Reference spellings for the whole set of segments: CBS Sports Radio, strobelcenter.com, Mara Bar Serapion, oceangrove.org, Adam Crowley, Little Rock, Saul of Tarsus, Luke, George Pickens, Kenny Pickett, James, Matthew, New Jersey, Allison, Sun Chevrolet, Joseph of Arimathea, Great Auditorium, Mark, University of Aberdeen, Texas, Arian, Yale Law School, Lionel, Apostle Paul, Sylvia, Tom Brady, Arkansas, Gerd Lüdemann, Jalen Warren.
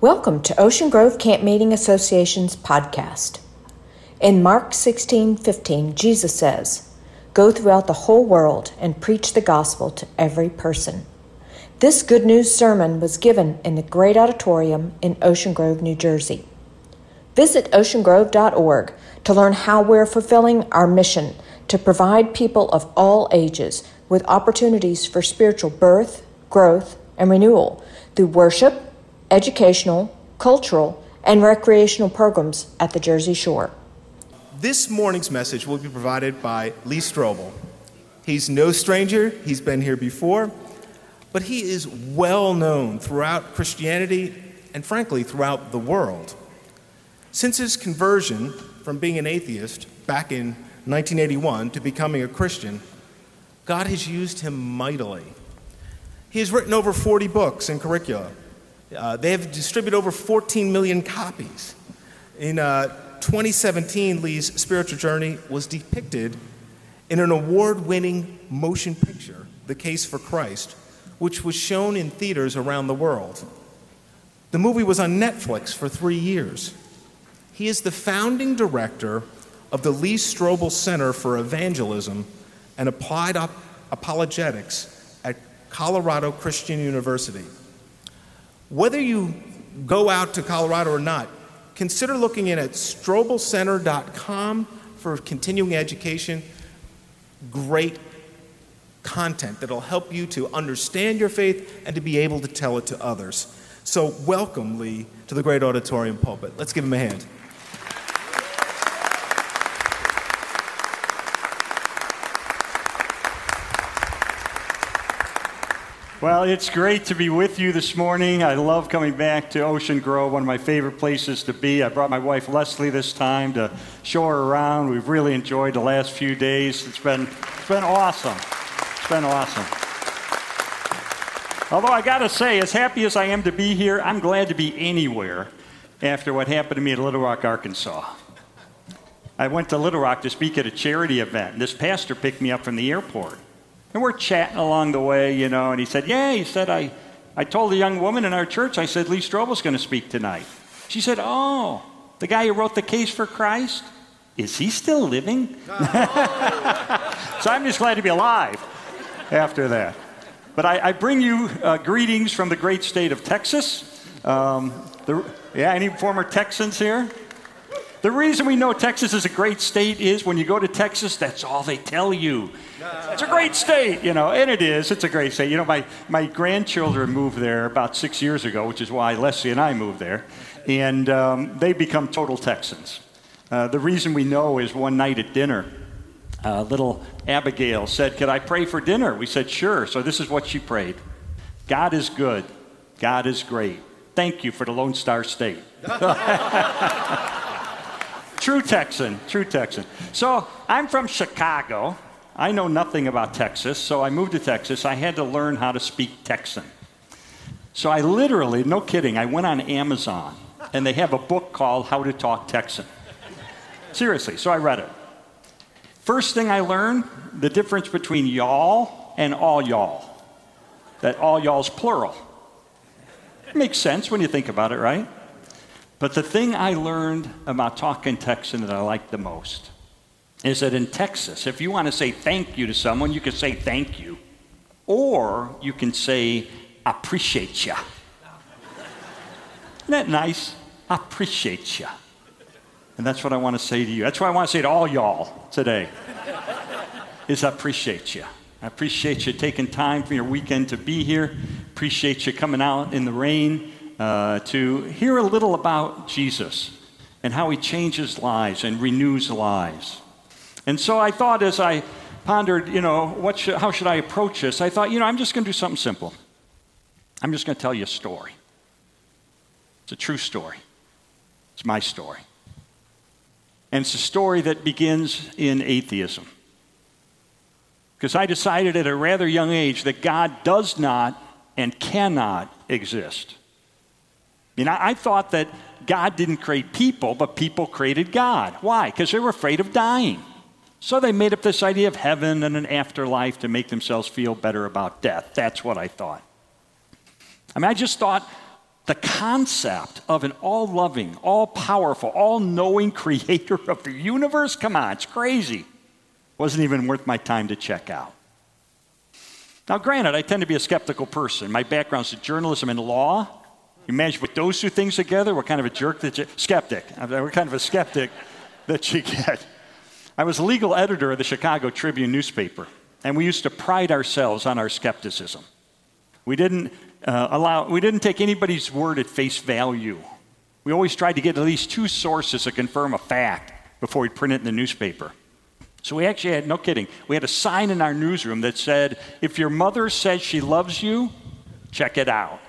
Welcome to Ocean Grove Camp Meeting Association's podcast. In Mark 16:15, Jesus says, "Go throughout the whole world and preach the gospel to every person." This good news sermon was given in the Great Auditorium in Ocean Grove, New Jersey. Visit oceangrove.org to learn how we're fulfilling our mission to provide people of all ages with opportunities for spiritual birth, growth, and renewal through worship, educational, cultural, and recreational programs at the Jersey Shore. This morning's message will be provided by Lee Strobel. He's no stranger, he's been here before, but he is well known throughout Christianity and frankly throughout the world. Since his conversion from being an atheist back in 1981 to becoming a Christian, God has used him mightily. He has written over 40 books and curricula. They have distributed over 14 million copies. In 2017, Lee's spiritual journey was depicted in an award-winning motion picture, The Case for Christ, which was shown in theaters around the world. The movie was on Netflix for 3 years. He is the founding director of the Lee Strobel Center for Evangelism and Applied Apologetics at Colorado Christian University. Whether you go out to Colorado or not, consider looking in at strobelcenter.com for continuing education. Great content that'll help you to understand your faith and to be able to tell it to others. So welcome, Lee, to the Great Auditorium pulpit. Let's give him a hand. Well, it's great to be with you this morning. I love coming back to Ocean Grove, one of my favorite places to be. I brought my wife Leslie this time to show her around. We've really enjoyed the last few days. It's been awesome. It's been awesome. Although I gotta say, as happy as I am to be here, I'm glad to be anywhere after what happened to me in Little Rock, Arkansas. I went to Little Rock to speak at a charity event, and this pastor picked me up from the airport. And we're chatting along the way, you know, and he said, I told the young woman in our church, I said, Lee Strobel's going to speak tonight. She said, oh, the guy who wrote The Case for Christ? Is he still living? Oh. So I'm just glad to be alive after that. But I bring you greetings from the great state of Texas. Any former Texans here? The reason we know Texas is a great state is when you go to Texas, that's all they tell you. It's a great state, you know, and it is. It's a great state. You know, my grandchildren moved there about 6 years ago, which is why Leslie and I moved there, and they become total Texans. The reason we know is one night at dinner, little Abigail said, could I pray for dinner? We said, sure. So this is what she prayed. God is good. God is great. Thank you for the Lone Star State. True Texan. So I'm from Chicago. I know nothing about Texas, so I moved to Texas. I had to learn how to speak Texan. So I literally, no kidding, I went on Amazon, and they have a book called How to Talk Texan. Seriously, so I read it. First thing I learned, the difference between y'all and all y'all. That all y'all's plural. It makes sense when you think about it, right? But the thing I learned about talking Texan that I like the most is that in Texas, if you want to say thank you to someone, you can say thank you. Or you can say, appreciate ya. Isn't that nice? Appreciate ya. And that's what I want to say to you. That's what I want to say to all y'all today is appreciate ya. I appreciate you taking time from your weekend to be here. Appreciate you coming out in the rain. To hear a little about Jesus and how he changes lives and renews lives. And so I thought as I pondered, you know, how should I approach this? I thought, you know, I'm just going to do something simple. I'm just going to tell you a story. It's a true story. It's my story. And it's a story that begins in atheism. Because I decided at a rather young age that God does not and cannot exist. You know, I thought that God didn't create people, but people created God. Why? Because they were afraid of dying. So they made up this idea of heaven and an afterlife to make themselves feel better about death. That's what I thought. I mean, I just thought The concept of an all-loving, all-powerful, all-knowing creator of the universe, come on, it's crazy, wasn't even worth my time to check out. Now, granted, I tend to be a skeptical person. My background's in journalism and law. You imagine with those two things together, what kind of a jerk that you... Skeptic. What kind of a skeptic that you get. I was a legal editor of the Chicago Tribune newspaper, and we used to pride ourselves on our skepticism. We didn't take anybody's word at face value. We always tried to get at least two sources to confirm a fact before we print it in the newspaper. So we actually had, no kidding, we had a sign in our newsroom that said, if your mother says she loves you, check it out.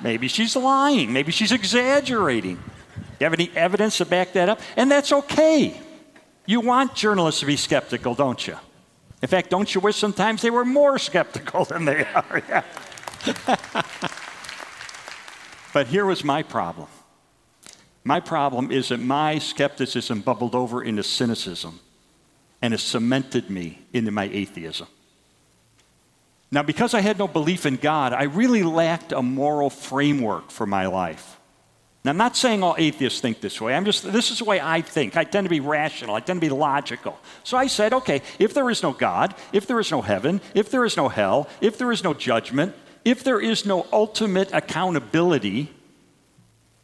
Maybe she's lying. Maybe she's exaggerating. Do you have any evidence to back that up? And that's okay. You want journalists to be skeptical, don't you? In fact, don't you wish sometimes they were more skeptical than they are? Yeah. But here was my problem. My problem is that my skepticism bubbled over into cynicism, and it cemented me into my atheism. Now, because I had no belief in God, I really lacked a moral framework for my life. Now, I'm not saying all atheists think this way. This is the way I think. I tend to be rational. I tend to be logical. So I said, okay, if there is no God, if there is no heaven, if there is no hell, if there is no judgment, if there is no ultimate accountability,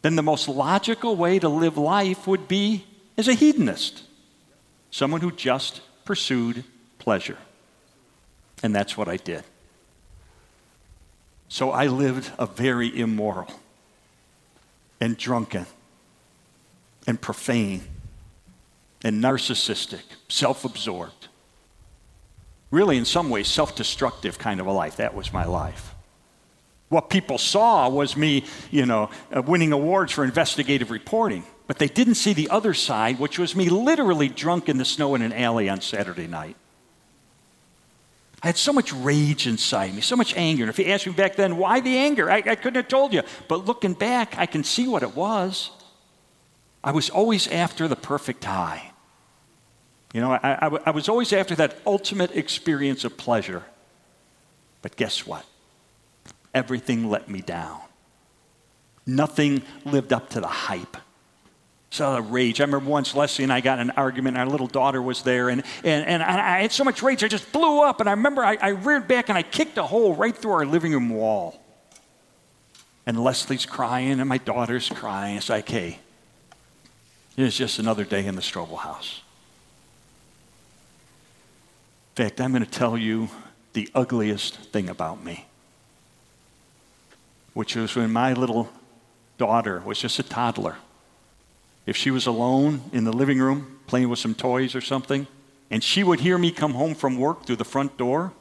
then the most logical way to live life would be as a hedonist, someone who just pursued pleasure. And that's what I did. So I lived a very immoral and drunken and profane and narcissistic, self-absorbed, really in some ways self-destructive kind of a life. That was my life. What people saw was me, winning awards for investigative reporting, but they didn't see the other side, which was me literally drunk in the snow in an alley on Saturday night. I had so much rage inside me, so much anger. And if you asked me back then, why the anger? I couldn't have told you. But looking back, I can see what it was. I was always after the perfect high. I was always after that ultimate experience of pleasure. But guess what? Everything let me down. Nothing lived up to the hype. So the rage. I remember once Leslie and I got in an argument, and our little daughter was there, and I had so much rage, I just blew up. And I remember I reared back, and I kicked a hole right through our living room wall. And Leslie's crying, and my daughter's crying. It's like, hey, it's just another day in the Strobel house. In fact, I'm going to tell you the ugliest thing about me, which was when my little daughter was just a toddler. If she was alone in the living room playing with some toys or something, and she would hear me come home from work through the front door,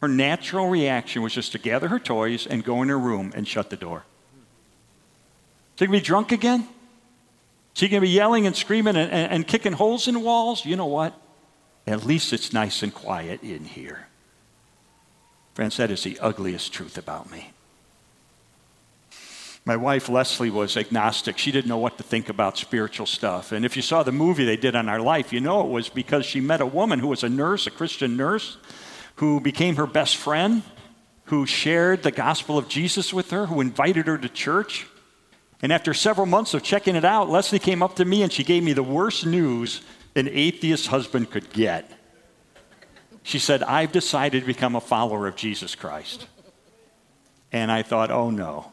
her natural reaction was just to gather her toys and go in her room and shut the door. She gonna be drunk again? She gonna be yelling and screaming and kicking holes in walls? You know what? At least it's nice and quiet in here. Friends, that is the ugliest truth about me. My wife, Leslie, was agnostic. She didn't know what to think about spiritual stuff. And if you saw the movie they did on our life, you know it was because she met a woman who was a nurse, a Christian nurse, who became her best friend, who shared the gospel of Jesus with her, who invited her to church. And after several months of checking it out, Leslie came up to me and she gave me the worst news an atheist husband could get. She said, I've decided to become a follower of Jesus Christ. And I thought, oh no.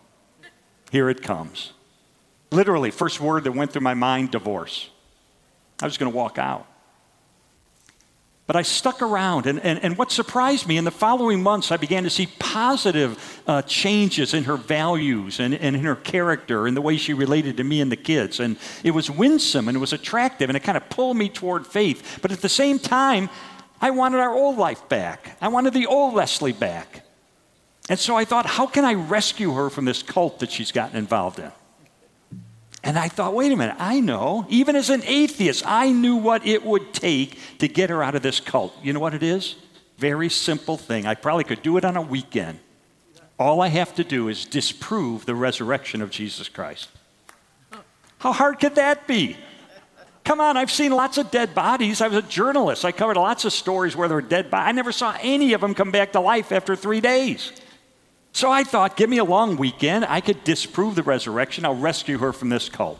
Here it comes. Literally, first word that went through my mind, divorce. I was going to walk out. But I stuck around, and what surprised me, in the following months, I began to see positive changes in her values and in her character and the way she related to me and the kids. And it was winsome, and it was attractive, and it kind of pulled me toward faith. But at the same time, I wanted our old life back. I wanted the old Leslie back. And so I thought, how can I rescue her from this cult that she's gotten involved in? And I thought, wait a minute, I know. Even as an atheist, I knew what it would take to get her out of this cult. You know what it is? Very simple thing. I probably could do it on a weekend. All I have to do is disprove the resurrection of Jesus Christ. How hard could that be? Come on, I've seen lots of dead bodies. I was a journalist. I covered lots of stories where there were dead bodies. I never saw any of them come back to life after 3 days. So I thought, give me a long weekend. I could disprove the resurrection. I'll rescue her from this cult.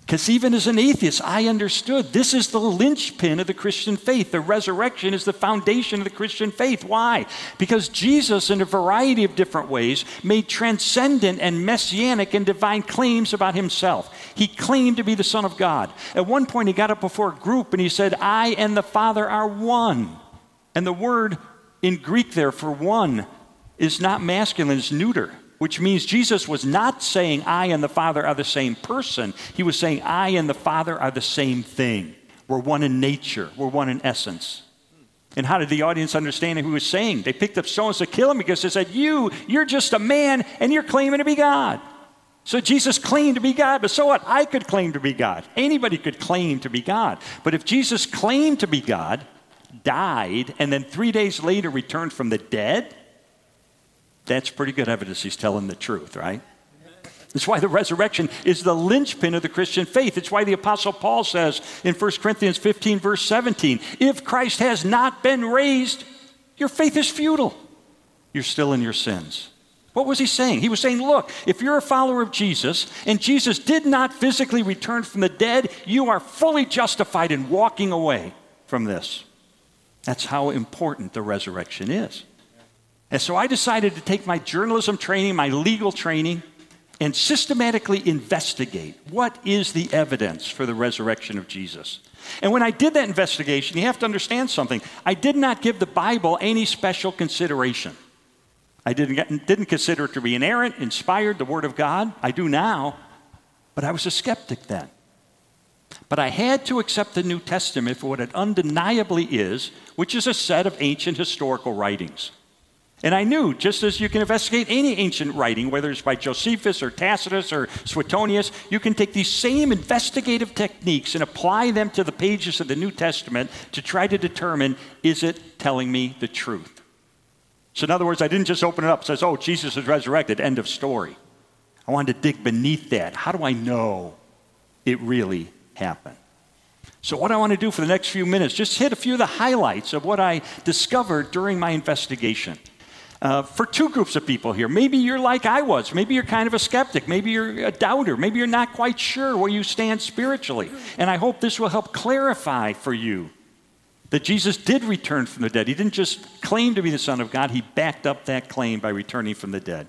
Because even as an atheist, I understood this is the linchpin of the Christian faith. The resurrection is the foundation of the Christian faith. Why? Because Jesus, in a variety of different ways, made transcendent and messianic and divine claims about himself. He claimed to be the Son of God. At one point, he got up before a group and he said, I and the Father are one. And the word in Greek there for one is not masculine, it's neuter. Which means Jesus was not saying I and the Father are the same person. He was saying I and the Father are the same thing. We're one in nature. We're one in essence. And how did the audience understand who he was saying? They picked up stones to kill him because they said, you're just a man and you're claiming to be God. So Jesus claimed to be God, but so what? I could claim to be God. Anybody could claim to be God. But if Jesus claimed to be God, died, and then 3 days later returned from the dead, that's pretty good evidence he's telling the truth, right? That's why the resurrection is the linchpin of the Christian faith. It's why the Apostle Paul says in 1 Corinthians 15, verse 17, if Christ has not been raised, your faith is futile. You're still in your sins. What was he saying? He was saying, look, if you're a follower of Jesus and Jesus did not physically return from the dead, you are fully justified in walking away from this. That's how important the resurrection is. And so I decided to take my journalism training, my legal training, and systematically investigate what is the evidence for the resurrection of Jesus. And when I did that investigation, you have to understand something. I did not give the Bible any special consideration. I didn't consider it to be inerrant, inspired, the Word of God. I do now, but I was a skeptic then. But I had to accept the New Testament for what it undeniably is, which is a set of ancient historical writings. And I knew, just as you can investigate any ancient writing, whether it's by Josephus or Tacitus or Suetonius, you can take these same investigative techniques and apply them to the pages of the New Testament to try to determine, is it telling me the truth? So in other words, I didn't just open it up and says, oh, Jesus is resurrected, end of story. I wanted to dig beneath that. How do I know it really happened? So what I want to do for the next few minutes, just hit a few of the highlights of what I discovered during my investigation. For two groups of people here. Maybe you're like I was. Maybe you're kind of a skeptic. Maybe you're a doubter. Maybe you're not quite sure where you stand spiritually. And I hope this will help clarify for you that Jesus did return from the dead. He didn't just claim to be the Son of God. He backed up that claim by returning from the dead.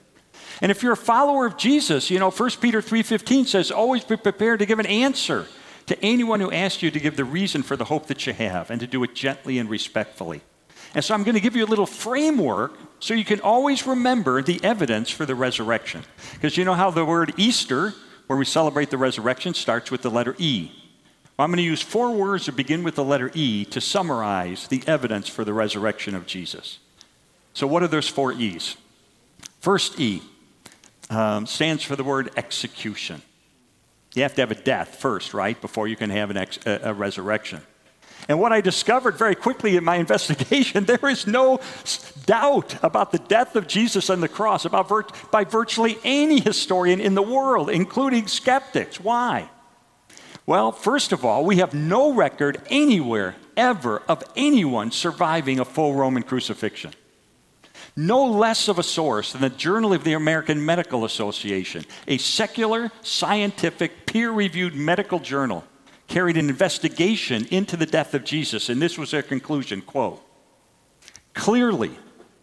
And if you're a follower of Jesus, you know, 1 Peter 3:15 says, always be prepared to give an answer to anyone who asks you to give the reason for the hope that you have and to do it gently and respectfully. And so I'm going to give you a little framework so you can always remember the evidence for the resurrection. Because you know how the word Easter, where we celebrate the resurrection, starts with the letter E. Well, I'm going to use four words that begin with the letter E to summarize the evidence for the resurrection of Jesus. So what are those four E's? First E stands for the word execution. You have to have a death first, right, before you can have a resurrection. And what I discovered very quickly in my investigation, there is no doubt about the death of Jesus on the cross by virtually any historian in the world, including skeptics. Why? Well, first of all, we have no record anywhere ever of anyone surviving a full Roman crucifixion. No less of a source than the Journal of the American Medical Association, a secular, scientific, peer-reviewed medical journal, carried an investigation into the death of Jesus, and this was their conclusion, quote, clearly,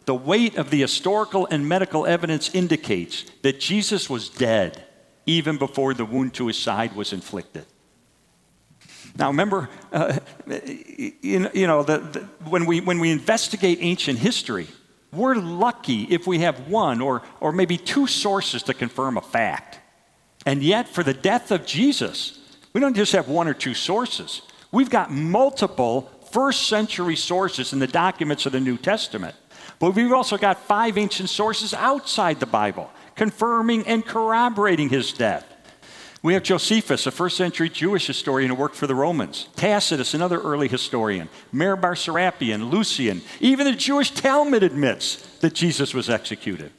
the weight of the historical and medical evidence indicates that Jesus was dead even before the wound to his side was inflicted. Now remember, when we investigate ancient history, we're lucky if we have one or maybe two sources to confirm a fact. And yet, for the death of Jesus, we don't just have one or two sources. We've got multiple first-century sources in the documents of the New Testament. But we've also got five ancient sources outside the Bible, confirming and corroborating his death. We have Josephus, a first-century Jewish historian who worked for the Romans, Tacitus, another early historian, Mara Bar Serapion, Lucian. Even the Jewish Talmud admits that Jesus was executed.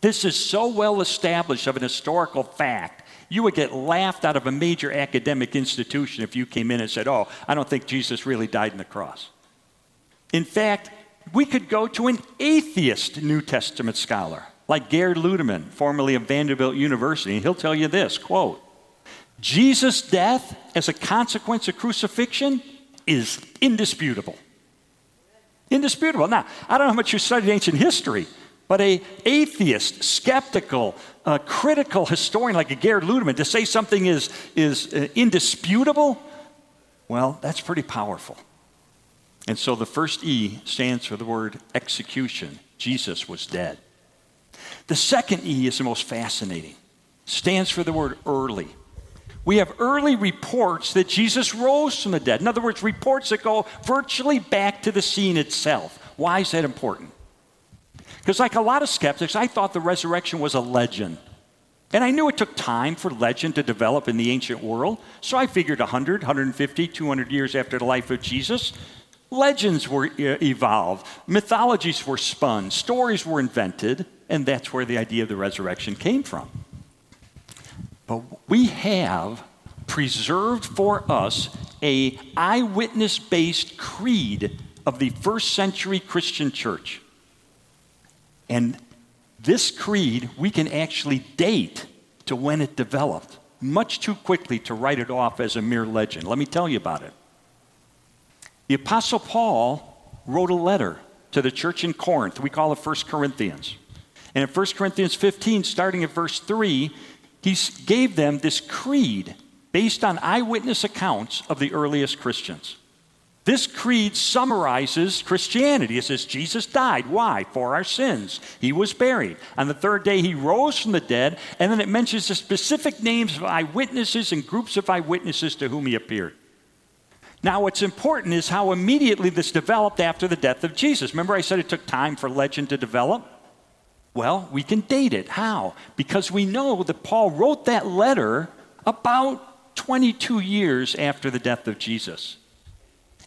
This is so well established of an historical fact, you would get laughed out of a major academic institution if you came in and said, oh, I don't think Jesus really died on the cross. In fact, we could go to an atheist New Testament scholar like Gerd Lüdemann, formerly of Vanderbilt University, and he'll tell you this, quote, Jesus' death as a consequence of crucifixion is indisputable. Indisputable. Now, I don't know how much you studied ancient history, but an atheist, skeptical, critical historian like a Gerd Lüdemann to say something is indisputable, well, that's pretty powerful. And so the first E stands for the word execution. Jesus was dead. The second E is the most fascinating. Stands for the word early. We have early reports that Jesus rose from the dead. In other words, reports that go virtually back to the scene itself. Why is that important? Because like a lot of skeptics, I thought the resurrection was a legend. And I knew it took time for legend to develop in the ancient world. So I figured 100, 150, 200 years after the life of Jesus, legends were evolved, mythologies were spun, stories were invented, and that's where the idea of the resurrection came from. But we have preserved for us an eyewitness-based creed of the first century Christian church. And this creed, we can actually date to when it developed, much too quickly to write it off as a mere legend. Let me tell you about it. The Apostle Paul wrote a letter to the church in Corinth. We call it 1 Corinthians. And in 1 Corinthians 15, starting at verse 3, he gave them this creed based on eyewitness accounts of the earliest Christians. This creed summarizes Christianity. It says Jesus died. Why? For our sins. He was buried. On the third day, he rose from the dead, and then it mentions the specific names of eyewitnesses and groups of eyewitnesses to whom he appeared. Now, what's important is how immediately this developed after the death of Jesus. Remember I said it took time for legend to develop? Well, we can date it. How? Because we know that Paul wrote that letter about 22 years after the death of Jesus.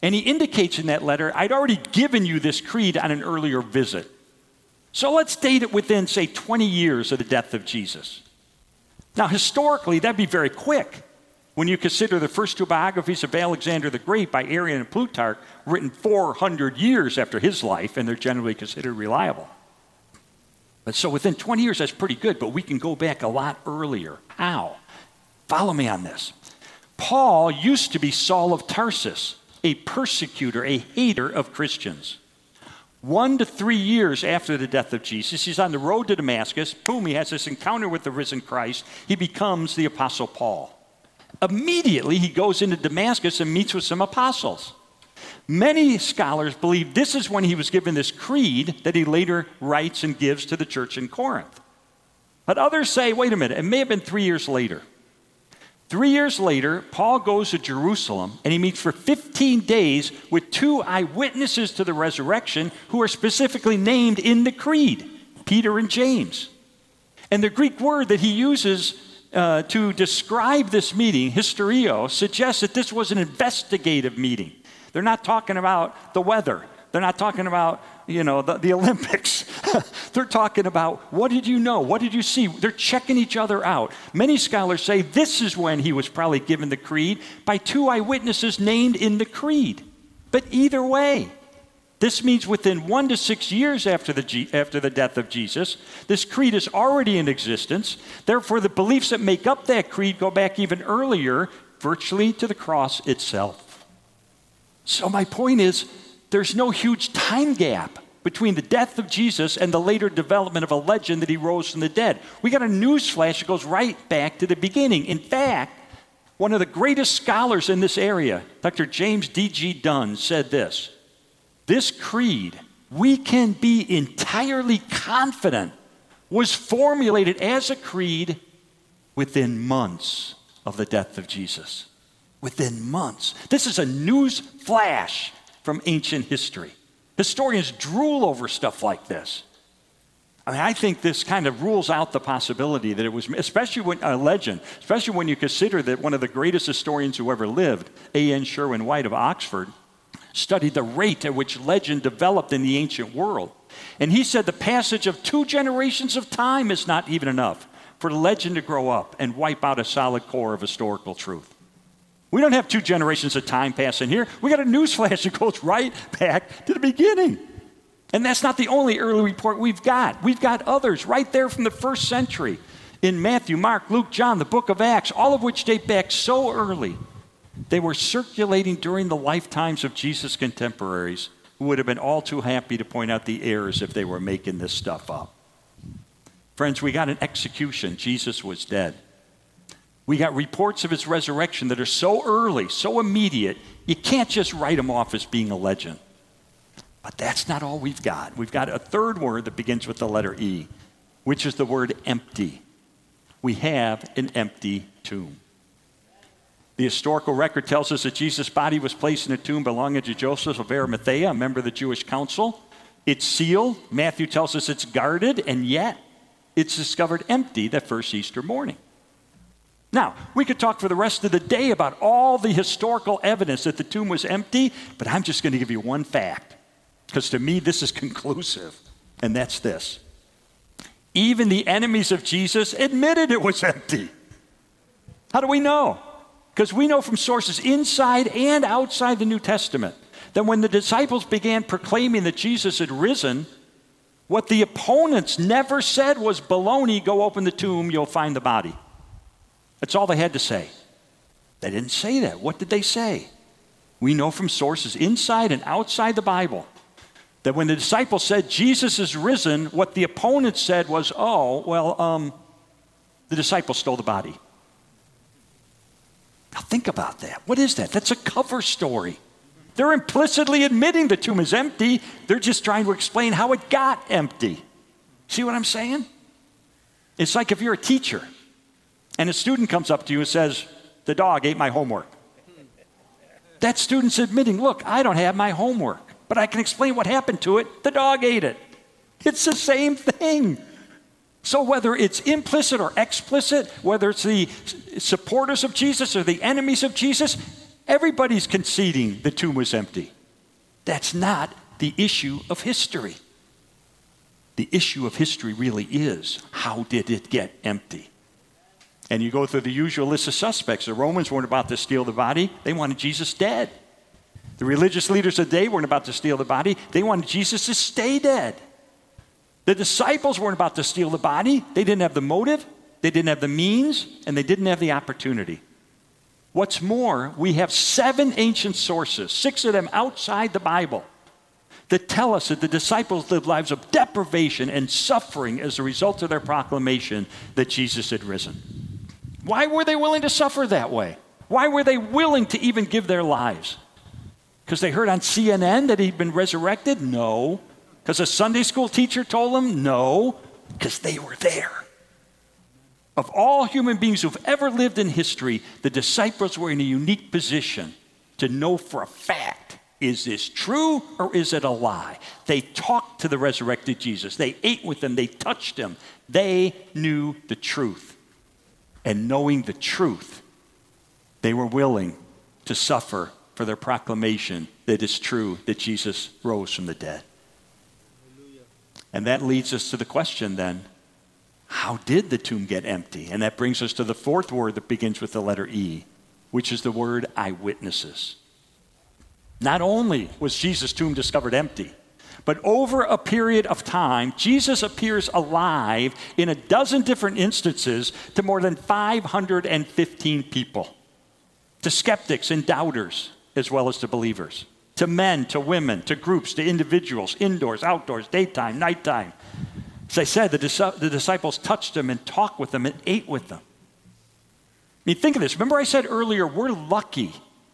And he indicates in that letter, I'd already given you this creed on an earlier visit. So let's date it within, say, 20 years of the death of Jesus. Now, historically, that'd be very quick. When you consider the first two biographies of Alexander the Great by Arian and Plutarch, written 400 years after his life, and they're generally considered reliable. But so within 20 years, that's pretty good, but we can go back a lot earlier. How? Follow me on this. Paul used to be Saul of Tarsus, a persecutor, a hater of Christians. 1 to 3 years after the death of Jesus, he's on the road to Damascus. Boom, he has this encounter with the risen Christ. He becomes the Apostle Paul. Immediately, he goes into Damascus and meets with some apostles. Many scholars believe this is when he was given this creed that he later writes and gives to the church in Corinth. But others say, wait a minute, it may have been 3 years later. 3 years later, Paul goes to Jerusalem, and he meets for 15 days with two eyewitnesses to the resurrection who are specifically named in the creed, Peter and James. And the Greek word that he uses to describe this meeting, hysterio, suggests that this was an investigative meeting. They're not talking about the weather. They're not talking about, you know, the Olympics. They're talking about, what did you know? What did you see? They're checking each other out. Many scholars say this is when he was probably given the creed by two eyewitnesses named in the creed. But either way, this means within 1 to 6 years after the death of Jesus, this creed is already in existence. Therefore, the beliefs that make up that creed go back even earlier, virtually to the cross itself. So my point is, there's no huge time gap between the death of Jesus and the later development of a legend that he rose from the dead. We got a newsflash that goes right back to the beginning. In fact, one of the greatest scholars in this area, Dr. James D.G. Dunn, said this. This creed, we can be entirely confident, was formulated as a creed within months of the death of Jesus. Within months. This is a news flash from ancient history. Historians drool over stuff like this. I mean, I think this kind of rules out the possibility that it was, especially when a legend, especially when you consider that one of the greatest historians who ever lived, A.N. Sherwin White of Oxford, studied the rate at which legend developed in the ancient world. And he said the passage of 2 generations of time is not even enough for legend to grow up and wipe out a solid core of historical truth. We don't have 2 generations of time passing here. We got a newsflash that goes right back to the beginning. And that's not the only early report we've got. We've got others right there from the first century in Matthew, Mark, Luke, John, the book of Acts, all of which date back so early. They were circulating during the lifetimes of Jesus' contemporaries, who would have been all too happy to point out the errors if they were making this stuff up. Friends, we got an execution. Jesus was dead. We got reports of his resurrection that are so early, so immediate, you can't just write him off as being a legend. But that's not all we've got. We've got a third word that begins with the letter E, which is the word empty. We have an empty tomb. The historical record tells us that Jesus' body was placed in a tomb belonging to Joseph of Arimathea, a member of the Jewish council. It's sealed. Matthew tells us it's guarded, and yet it's discovered empty that first Easter morning. Now, we could talk for the rest of the day about all the historical evidence that the tomb was empty, but I'm just going to give you one fact, because to me this is conclusive, and that's this. Even the enemies of Jesus admitted it was empty. How do we know? Because we know from sources inside and outside the New Testament that when the disciples began proclaiming that Jesus had risen, what the opponents never said was, baloney, go open the tomb, you'll find the body. That's all they had to say. They didn't say that. What did they say? We know from sources inside and outside the Bible that when the disciples said, Jesus is risen, what the opponents said was, the disciples stole the body. Now think about that. What is that? That's a cover story. They're implicitly admitting the tomb is empty. They're just trying to explain how it got empty. See what I'm saying? It's like if you're a teacher and a student comes up to you and says, the dog ate my homework. That student's admitting, look, I don't have my homework, but I can explain what happened to it. The dog ate it. It's the same thing. So whether it's implicit or explicit, whether it's the supporters of Jesus or the enemies of Jesus, everybody's conceding the tomb was empty. That's not the issue of history. The issue of history really is, how did it get empty? And you go through the usual list of suspects. The Romans weren't about to steal the body. They wanted Jesus dead. The religious leaders of the day weren't about to steal the body. They wanted Jesus to stay dead. The disciples weren't about to steal the body. They didn't have the motive, they didn't have the means, and they didn't have the opportunity. What's more, we have 7 ancient sources, 6 of them outside the Bible, that tell us that the disciples lived lives of deprivation and suffering as a result of their proclamation that Jesus had risen. Why were they willing to suffer that way? Why were they willing to even give their lives? Because they heard on CNN that he'd been resurrected? No. Because a Sunday school teacher told them? No, because they were there. Of all human beings who've ever lived in history, the disciples were in a unique position to know for a fact, is this true or is it a lie? They talked to the resurrected Jesus. They ate with him. They touched him. They knew the truth. And knowing the truth, they were willing to suffer for their proclamation that it's true that Jesus rose from the dead. And that leads us to the question then, how did the tomb get empty? And that brings us to the fourth word that begins with the letter E, which is the word eyewitnesses. Not only was Jesus' tomb discovered empty, but over a period of time, Jesus appears alive in 12 different instances to more than 515 people, to skeptics and doubters, as well as to believers. To men, to women, to groups, to individuals, indoors, outdoors, daytime, nighttime. As I said, the disciples touched him and talked with him and ate with him. I mean, think of this. Remember I said earlier, we're lucky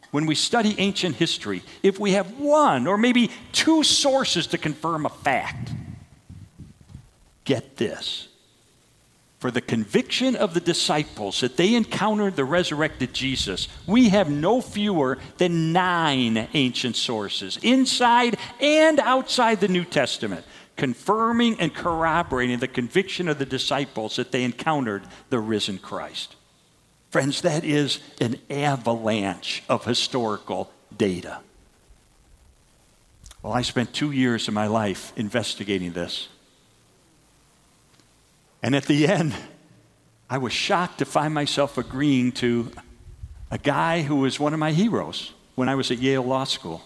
when we study ancient history if we have one or maybe 2 sources to confirm a fact. Get this. For the conviction of the disciples that they encountered the resurrected Jesus, we have no fewer than 9 ancient sources, inside and outside the New Testament, confirming and corroborating the conviction of the disciples that they encountered the risen Christ. Friends, that is an avalanche of historical data. Well, I spent 2 years of my life investigating this. And at the end, I was shocked to find myself agreeing to a guy who was one of my heroes when I was at Yale Law School.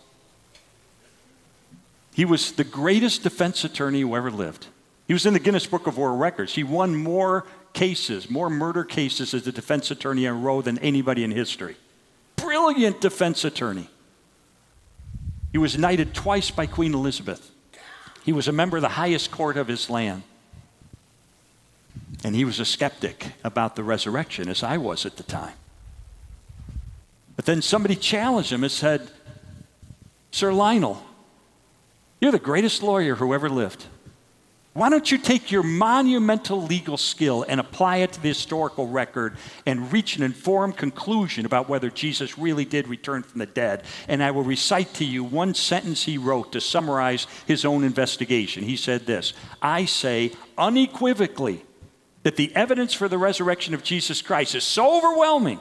He was the greatest defense attorney who ever lived. He was in the Guinness Book of World Records. He won more cases, more murder cases as a defense attorney in a row than anybody in history. Brilliant defense attorney. He was knighted twice by Queen Elizabeth. He was a member of the highest court of his land. And he was a skeptic about the resurrection, as I was at the time. But then somebody challenged him and said, Sir Lionel, you're the greatest lawyer who ever lived. Why don't you take your monumental legal skill and apply it to the historical record and reach an informed conclusion about whether Jesus really did return from the dead? And I will recite to you one sentence he wrote to summarize his own investigation. He said this, I say unequivocally that the evidence for the resurrection of Jesus Christ is so overwhelming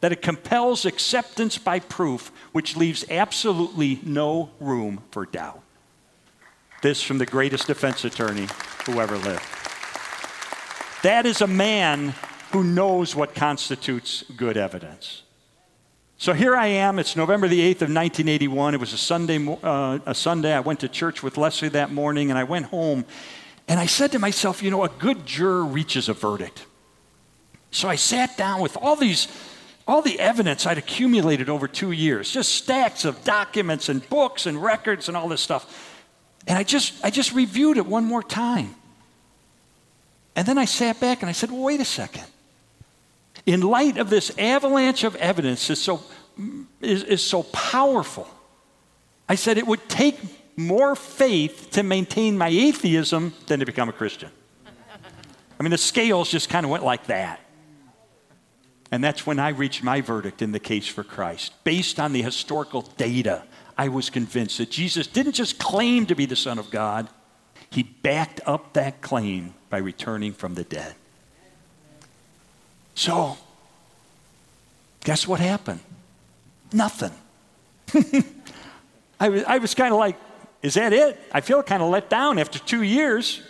that it compels acceptance by proof, which leaves absolutely no room for doubt. This from the greatest defense attorney who ever lived. That is a man who knows what constitutes good evidence. So here I am. It's November the 8th of 1981. It was a Sunday. I went to church with Leslie that morning, and I went home, and I said to myself, you know, a good juror reaches a verdict. So I sat down with all the evidence I'd accumulated over 2 years, just stacks of documents and books and records and all this stuff. And I just reviewed it one more time. And then I sat back and I said, well, wait a second. In light of this avalanche of evidence is so powerful, I said it would take more faith to maintain my atheism than to become a Christian. I mean, the scales just kind of went like that. And that's when I reached my verdict in the case for Christ. Based on the historical data, I was convinced that Jesus didn't just claim to be the Son of God. He backed up that claim by returning from the dead. So, guess what happened? Nothing. I was kind of like, is that it? I feel kind of let down after 2 years.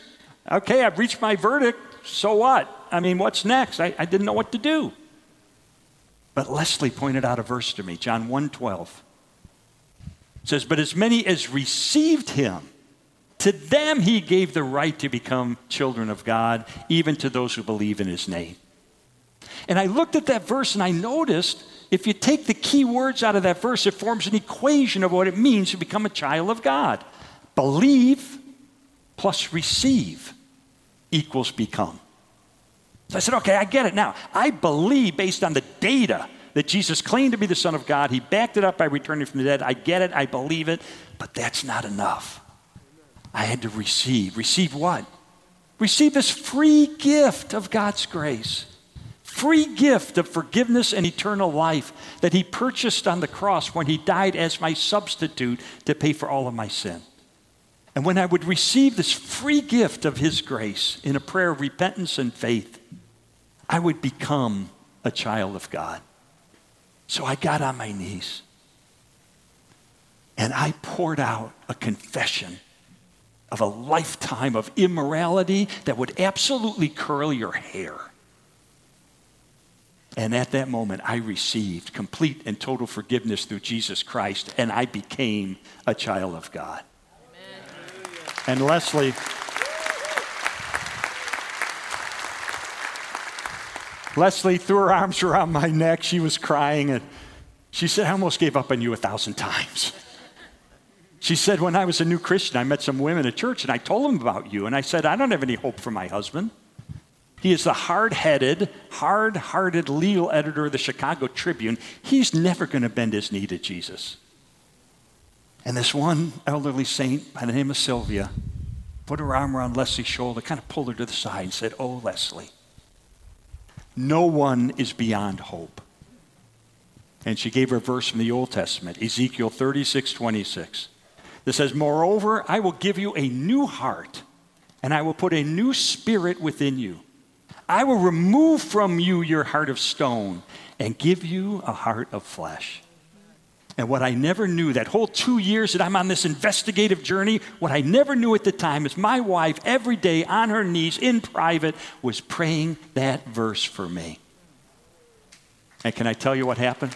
Okay, I've reached my verdict. So what? I mean, what's next? I didn't know what to do. But Leslie pointed out a verse to me, John 1:12. It says, but as many as received him, to them he gave the right to become children of God, even to those who believe in his name. And I looked at that verse and I noticed if you take the key words out of that verse, it forms an equation of what it means to become a child of God. Believe plus receive equals become. So I said, okay, I get it now. I believe based on the data that Jesus claimed to be the Son of God. He backed it up by returning from the dead. I get it. I believe it. But that's not enough. I had to receive. Receive what? Receive this free gift of God's grace. Free gift of forgiveness and eternal life that he purchased on the cross when he died as my substitute to pay for all of my sin. And when I would receive this free gift of his grace in a prayer of repentance and faith, I would become a child of God. So I got on my knees and I poured out a confession of a lifetime of immorality that would absolutely curl your hair. And at that moment, I received complete and total forgiveness through Jesus Christ, and I became a child of God. Amen. And Leslie threw her arms around my neck. She was crying, and she said, I almost gave up on you 1,000 times. She said, when I was a new Christian, I met some women at church, and I told them about you. And I said, I don't have any hope for my husband. He is the hard-headed, hard-hearted legal editor of the Chicago Tribune. He's never going to bend his knee to Jesus. And this one elderly saint by the name of Sylvia put her arm around Leslie's shoulder, kind of pulled her to the side and said, oh, Leslie, no one is beyond hope. And she gave her a verse from the Old Testament, Ezekiel 36:26. That says, moreover, I will give you a new heart, and I will put a new spirit within you. I will remove from you your heart of stone and give you a heart of flesh. And what I never knew, that whole 2 years that I'm on this investigative journey, what I never knew at the time is my wife every day on her knees in private was praying that verse for me. And can I tell you what happened?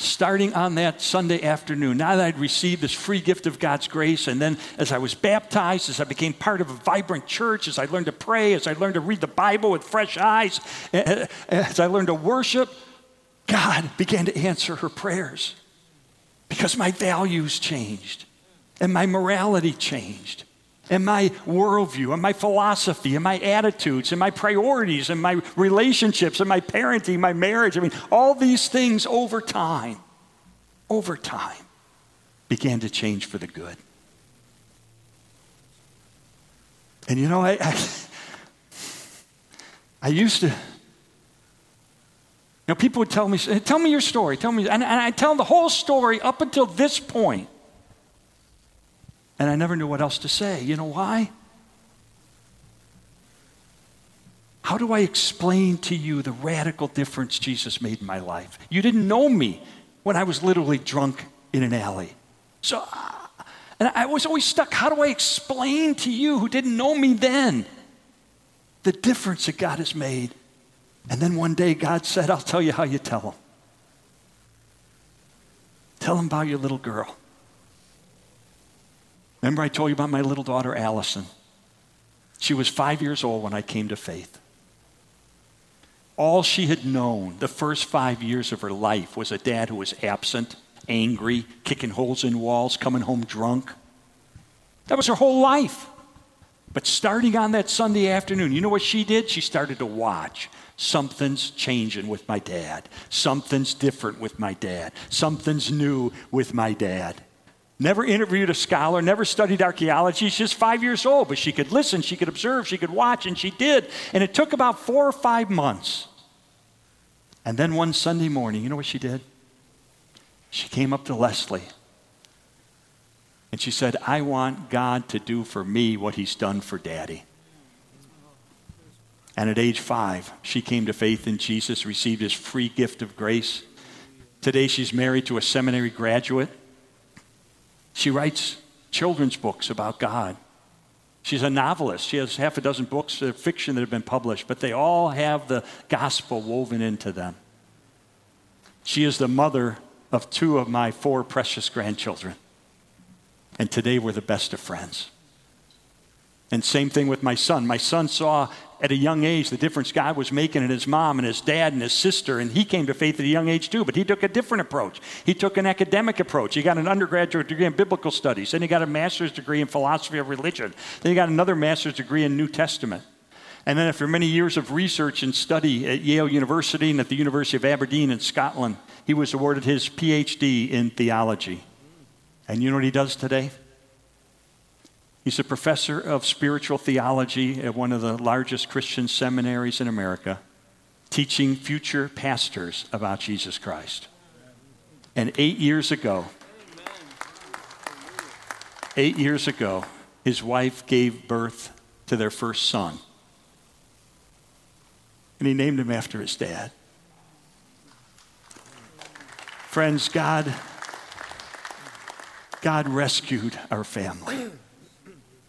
starting on that Sunday afternoon. Now that I'd received this free gift of God's grace, and then as I was baptized, as I became part of a vibrant church, as I learned to pray, as I learned to read the Bible with fresh eyes, as I learned to worship, God began to answer her prayers because my values changed and my morality changed. And my worldview, and my philosophy, and my attitudes, and my priorities, and my relationships, and my parenting, my marriage. I mean, all these things over time, began to change for the good. And you know, I used to, you know, people would tell me your story, and I'd tell them the whole story up until this point. And I never knew what else to say. You know why? How do I explain to you the radical difference Jesus made in my life? You didn't know me when I was literally drunk in an alley. So, and I was always stuck. How do I explain to you who didn't know me then the difference that God has made? And then one day God said, I'll tell you how you tell them. Tell them about your little girl. Remember I told you about my little daughter, Allison. She was 5 years old when I came to faith. All she had known the first 5 years of her life was a dad who was absent, angry, kicking holes in walls, coming home drunk. That was her whole life. But starting on that Sunday afternoon, you know what she did? She started to watch. Something's changing with my dad. Something's different with my dad. Something's new with my dad. Never interviewed a scholar, never studied archaeology. She's just 5 years old, but she could listen, she could observe, she could watch, and she did. And it took about 4 or 5 months. And then one Sunday morning, you know what she did? She came up to Leslie, and she said, I want God to do for me what he's done for Daddy. And at age 5, she came to faith in Jesus, received his free gift of grace. Today she's married to a seminary graduate. She writes children's books about God. She's a novelist. She has half a dozen books of fiction that have been published, but they all have the gospel woven into them. She is the mother of 2 of my 4 precious grandchildren. And today we're the best of friends. And same thing with my son. My son saw at a young age the difference God was making in his mom and his dad and his sister, and he came to faith at a young age too, but he took a different approach. He took an academic approach. He got an undergraduate degree in biblical studies, then he got a master's degree in philosophy of religion, then he got another master's degree in New Testament. And then after many years of research and study at Yale University and at the University of Aberdeen in Scotland, he was awarded his PhD in theology. And you know what he does today? He's a professor of spiritual theology at one of the largest Christian seminaries in America, teaching future pastors about Jesus Christ. And 8 years ago, his wife gave birth to their first son. And he named him after his dad. Friends, God rescued our family.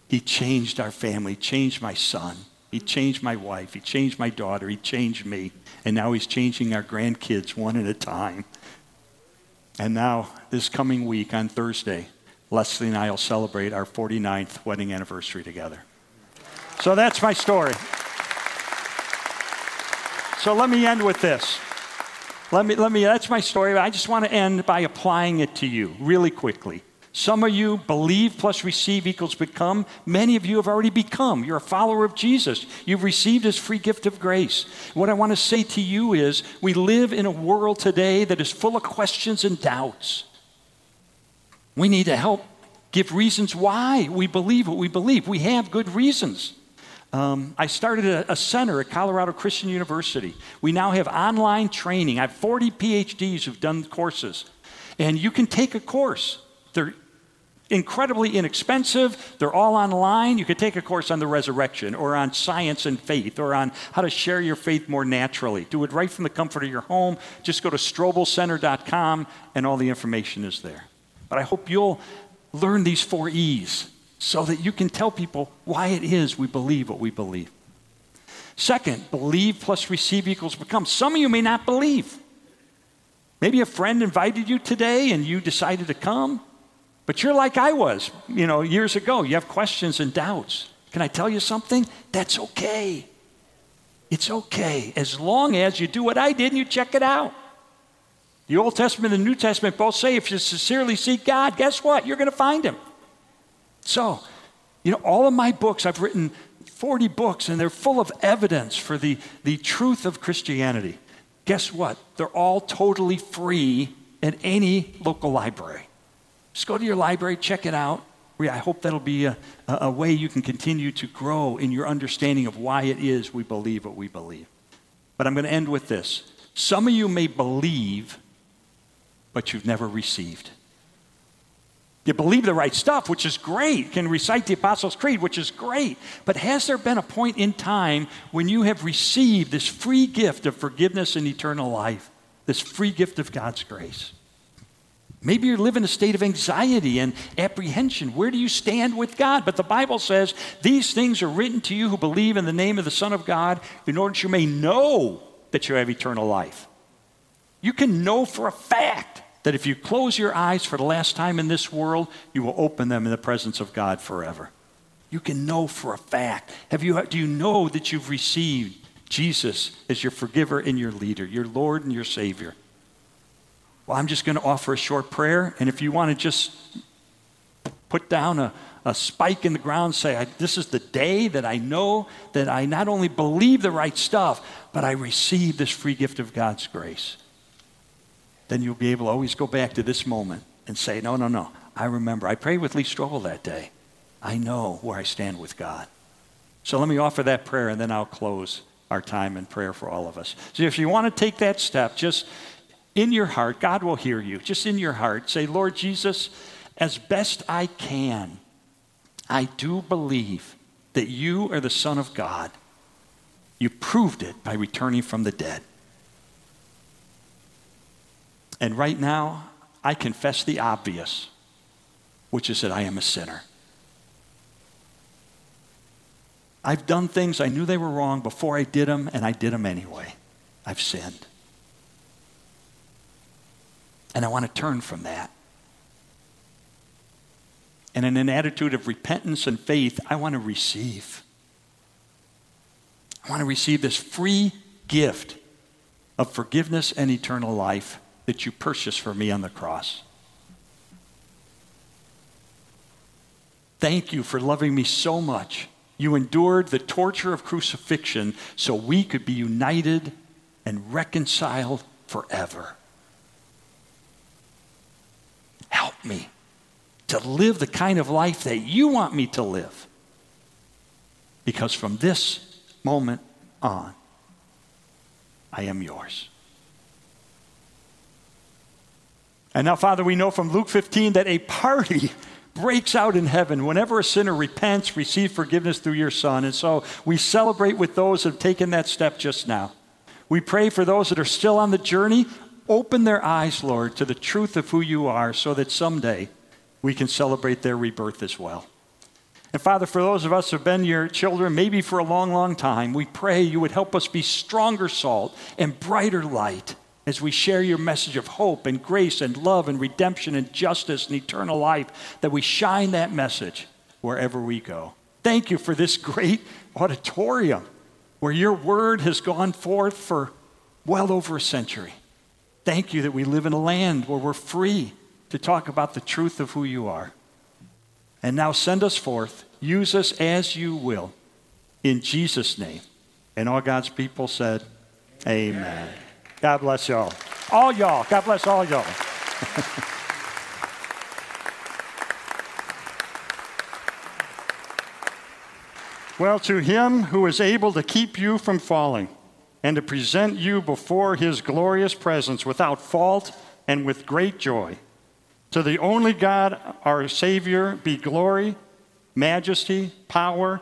He changed our family, changed my son, he changed my wife, he changed my daughter, he changed me, and now he's changing our grandkids one at a time. And now, this coming week on Thursday, Leslie and I will celebrate our 49th wedding anniversary together. So that's my story. So let me end with this. Let me. That's my story, but I just want to end by applying it to you really quickly. Some of you believe plus receive equals become. Many of you have already become. You're a follower of Jesus. You've received his free gift of grace. What I want to say to you is we live in a world today that is full of questions and doubts. We need to help give reasons why we believe what we believe. We have good reasons. I started a center at Colorado Christian University. We now have online training. I have 40 PhDs who've done courses. And you can take a course. They're incredibly inexpensive. They're all online. You could take a course on the resurrection or on science and faith or on how to share your faith more naturally. Do it right from the comfort of your home. Just go to strobelcenter.com and all the information is there. But I hope you'll learn these 4 E's so that you can tell people why it is we believe what we believe. Second, believe plus receive equals become. Some of you may not believe. Maybe a friend invited you today and you decided to come, but you're like I was, years ago. You have questions and doubts. Can I tell you something? That's okay. It's okay, as long as you do what I did and you check it out. The Old Testament and New Testament both say if you sincerely seek God, guess what? You're going to find him. So, all of my books, I've written 40 books, and they're full of evidence for the truth of Christianity. Guess what? They're all totally free at any local library. Just go to your library, check it out. I hope that'll be a way you can continue to grow in your understanding of why it is we believe what we believe. But I'm going to end with this. Some of you may believe, but you've never received. You believe the right stuff, which is great. You can recite the Apostles' Creed, which is great. But has there been a point in time when you have received this free gift of forgiveness and eternal life, this free gift of God's grace? Maybe you're living a state of anxiety and apprehension. Where do you stand with God? But the Bible says, these things are written to you who believe in the name of the Son of God, in order that you may know that you have eternal life. You can know for a fact that if you close your eyes for the last time in this world, you will open them in the presence of God forever. You can know for a fact. Do you know that you've received Jesus as your forgiver and your leader, your Lord and your Savior? Well, I'm just going to offer a short prayer, and if you want to just put down a spike in the ground, say, this is the day that I know that I not only believe the right stuff, but I receive this free gift of God's grace. Then you'll be able to always go back to this moment and say, no, I remember. I prayed with Lee Strobel that day. I know where I stand with God. So let me offer that prayer, and then I'll close our time in prayer for all of us. So if you want to take that step, just in your heart, God will hear you. Just in your heart, say, Lord Jesus, as best I can, I do believe that you are the Son of God. You proved it by returning from the dead. And right now, I confess the obvious, which is that I am a sinner. I've done things I knew they were wrong before I did them, and I did them anyway. I've sinned. And I want to turn from that. And in an attitude of repentance and faith, I want to receive. I want to receive this free gift of forgiveness and eternal life that you purchased for me on the cross. Thank you for loving me so much. You endured the torture of crucifixion so we could be united and reconciled forever. Help me to live the kind of life that you want me to live. Because from this moment on, I am yours. And now, Father, we know from Luke 15 that a party breaks out in heaven whenever a sinner repents, receives forgiveness through your Son. And so we celebrate with those who have taken that step just now. We pray for those that are still on the journey. Open their eyes, Lord, to the truth of who you are so that someday we can celebrate their rebirth as well. And Father, for those of us who have been your children, maybe for a long, long time, we pray you would help us be stronger salt and brighter light as we share your message of hope and grace and love and redemption and justice and eternal life, that we shine that message wherever we go. Thank you for this great auditorium where your word has gone forth for well over a century. Thank you that we live in a land where we're free to talk about the truth of who you are. And now send us forth. Use us as you will. In Jesus' name. And all God's people said, Amen. God bless y'all. All y'all. God bless all y'all. Well, to him who is able to keep you from falling, and to present you before his glorious presence without fault and with great joy. To the only God, our Savior, be glory, majesty, power,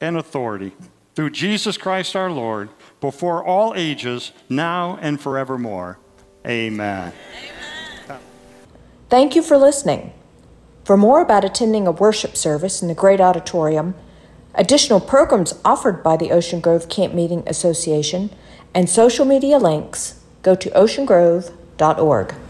and authority, through Jesus Christ our Lord, before all ages, now and forevermore. Amen. Amen. Thank you for listening. For more about attending a worship service in the Great Auditorium, additional programs offered by the Ocean Grove Camp Meeting Association, and social media links, go to oceangrove.org. oceangrove.org.